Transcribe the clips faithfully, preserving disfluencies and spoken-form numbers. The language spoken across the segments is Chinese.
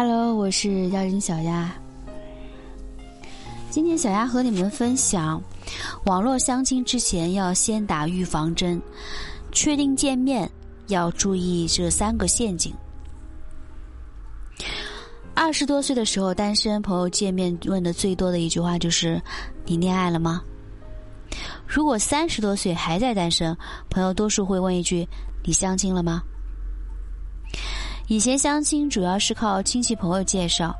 Hello， 我是妖人小丫。今天小丫和你们分享，网络相亲之前要先打预防针，确定见面要注意这三个陷阱。二十多岁的时候，单身朋友见面问的最多的一句话就是：“你恋爱了吗？”如果三十多岁还在单身，朋友多数会问一句：“你相亲了吗？”以前相亲主要是靠亲戚朋友介绍，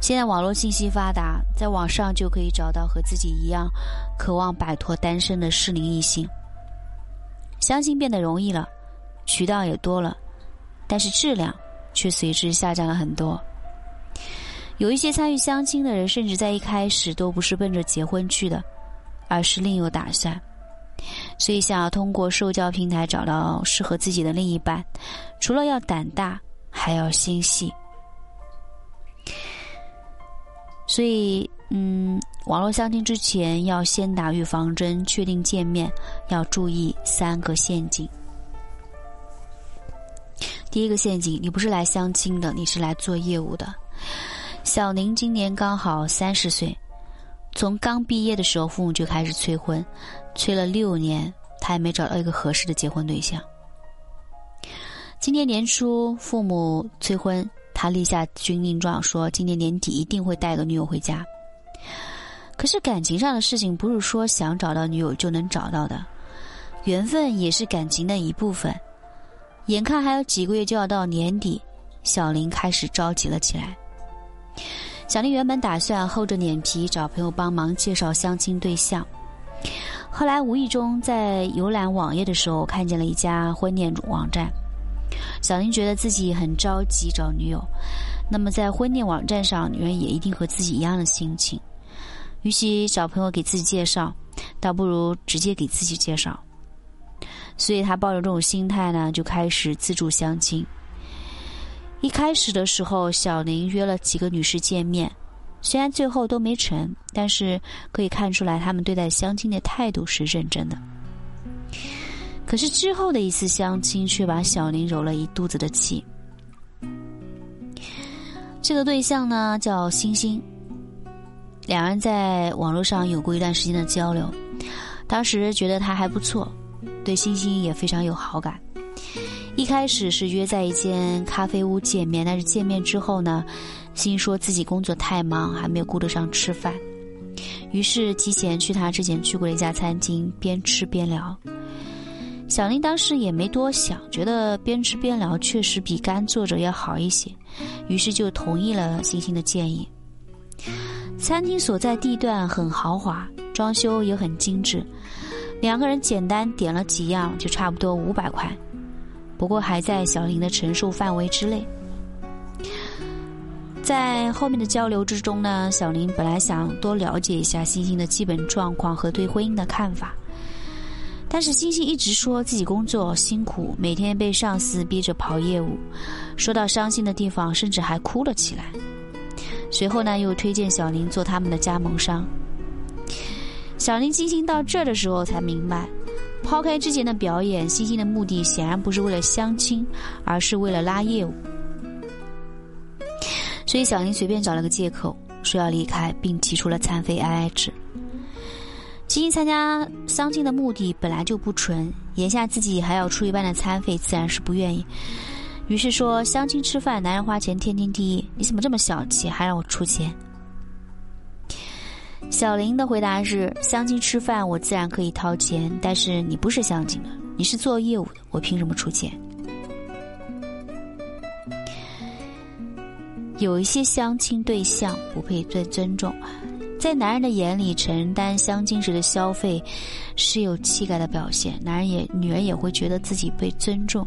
现在网络信息发达，在网上就可以找到和自己一样渴望摆脱单身的适龄异性。相亲变得容易了，渠道也多了，但是质量却随之下降了很多。有一些参与相亲的人甚至在一开始都不是奔着结婚去的，而是另有打算，所以想要通过受教平台找到适合自己的另一半，除了要胆大还要心细。所以嗯，网络相亲之前要先打预防针，确定见面要注意三个陷阱。第一个陷阱，你不是来相亲的，你是来做业务的。小宁今年刚好三十岁，从刚毕业的时候父母就开始催婚，催了六年他还没找到一个合适的结婚对象。今年年初父母催婚，他立下军令状，说今年年底一定会带个女友回家。可是感情上的事情不是说想找到女友就能找到的，缘分也是感情的一部分。眼看还有几个月就要到年底，小林开始着急了起来。小林原本打算厚着脸皮找朋友帮忙介绍相亲对象，后来无意中在浏览网页的时候看见了一家婚恋网站。小林觉得自己很着急找女友，那么在婚恋网站上女人也一定和自己一样的心情，与其找朋友给自己介绍，倒不如直接给自己介绍。所以他抱着这种心态呢，就开始自助相亲。一开始的时候，小林约了几个女士见面，虽然最后都没成，但是可以看出来他们对待相亲的态度是认真的。可是之后的一次相亲却把小林揉了一肚子的气。这个对象呢叫星星，两人在网络上有过一段时间的交流，当时觉得他还不错，对星星也非常有好感。一开始是约在一间咖啡屋见面，但是见面之后呢，星说自己工作太忙，还没有顾得上吃饭，于是提前去他之前去过的一家餐厅，边吃边聊。小林当时也没多想，觉得边吃边聊确实比干坐着要好一些，于是就同意了星星的建议。餐厅所在地段很豪华，装修也很精致，两个人简单点了几样就差不多五百块。不过还在小林的承受范围之内。在后面的交流之中呢，小林本来想多了解一下星星的基本状况和对婚姻的看法，但是星星一直说自己工作辛苦，每天被上司逼着跑业务，说到伤心的地方甚至还哭了起来。随后呢，又推荐小林做他们的加盟商。小林进行到这儿的时候才明白，抛开之前的表演，星星的目的显然不是为了相亲，而是为了拉业务。所以小林随便找了个借口说要离开，并提出了残废哀哀制。星星参加相亲的目的本来就不纯，眼下自己还要出一半的餐费，自然是不愿意，于是说相亲吃饭男人花钱天经地义，你怎么这么小气还让我出钱。小林的回答是，相亲吃饭我自然可以掏钱，但是你不是相亲的，你是做业务的，我凭什么出钱。有一些相亲对象不配被尊重，在男人的眼里，承担相亲时的消费是有气概的表现，男人也女人也会觉得自己被尊重。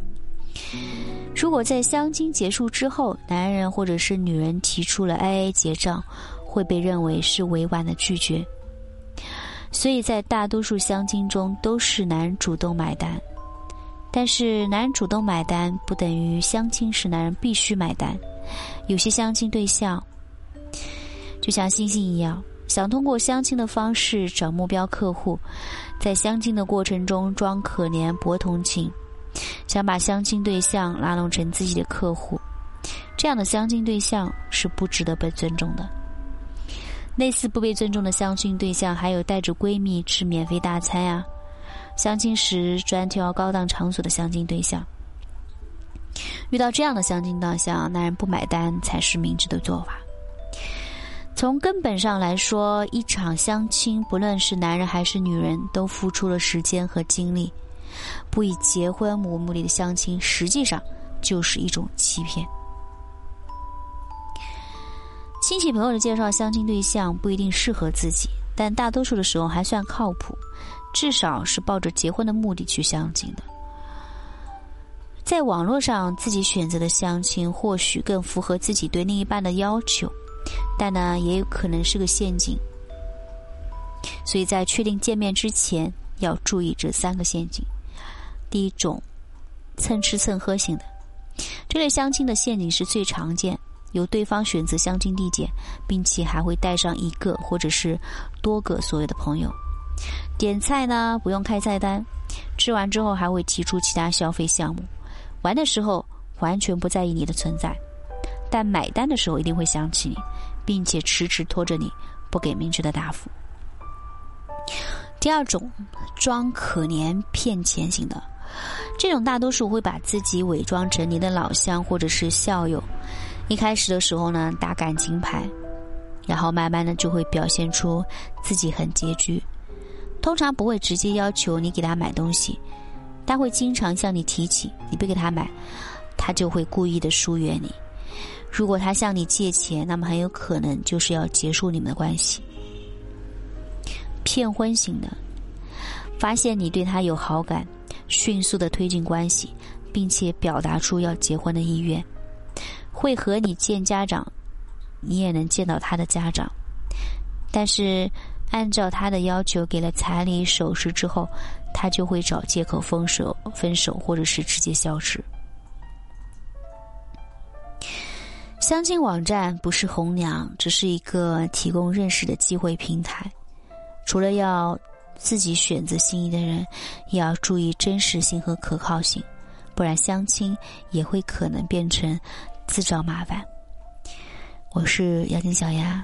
如果在相亲结束之后，男人或者是女人提出了 A A 结账，会被认为是委婉的拒绝，所以在大多数相亲中都是男人主动买单。但是男人主动买单不等于相亲时男人必须买单，有些相亲对象就像星星一样，想通过相亲的方式找目标客户，在相亲的过程中装可怜博同情，想把相亲对象拉拢成自己的客户，这样的相亲对象是不值得被尊重的。类似不被尊重的相亲对象，还有带着闺蜜吃免费大餐啊，相亲时专挑高档场所的相亲对象。遇到这样的相亲对象，男人不买单才是明智的做法。从根本上来说，一场相亲不论是男人还是女人都付出了时间和精力，不以结婚为目的的相亲实际上就是一种欺骗。亲戚朋友的介绍相亲对象不一定适合自己，但大多数的时候还算靠谱，至少是抱着结婚的目的去相亲的。在网络上自己选择的相亲或许更符合自己对另一半的要求，但呢，也有可能是个陷阱，所以在确定见面之前要注意这三个陷阱。第一种，蹭吃蹭喝型的，这类相亲的陷阱是最常见，由对方选择相亲地点，并且还会带上一个或者是多个所谓的朋友。点菜呢，不用开菜单，吃完之后还会提出其他消费项目，玩的时候完全不在意你的存在，但买单的时候一定会想起你，并且迟迟拖着你不给明确的答复。第二种，装可怜骗钱型的，这种大多数会把自己伪装成你的老乡或者是校友，一开始的时候呢打感情牌，然后慢慢的就会表现出自己很拮据，通常不会直接要求你给他买东西，他会经常向你提起你不给他买，他就会故意的疏远你。如果他向你借钱，那么很有可能就是要结束你们的关系。骗婚型的，发现你对他有好感，迅速的推进关系，并且表达出要结婚的意愿，会和你见家长，你也能见到他的家长，但是按照他的要求给了彩礼首饰之后，他就会找借口分手分手或者是直接消失。相亲网站不是红娘，只是一个提供认识的机会平台。除了要自己选择心仪的人，也要注意真实性和可靠性，不然相亲也会可能变成自找麻烦。我是妖精小丫。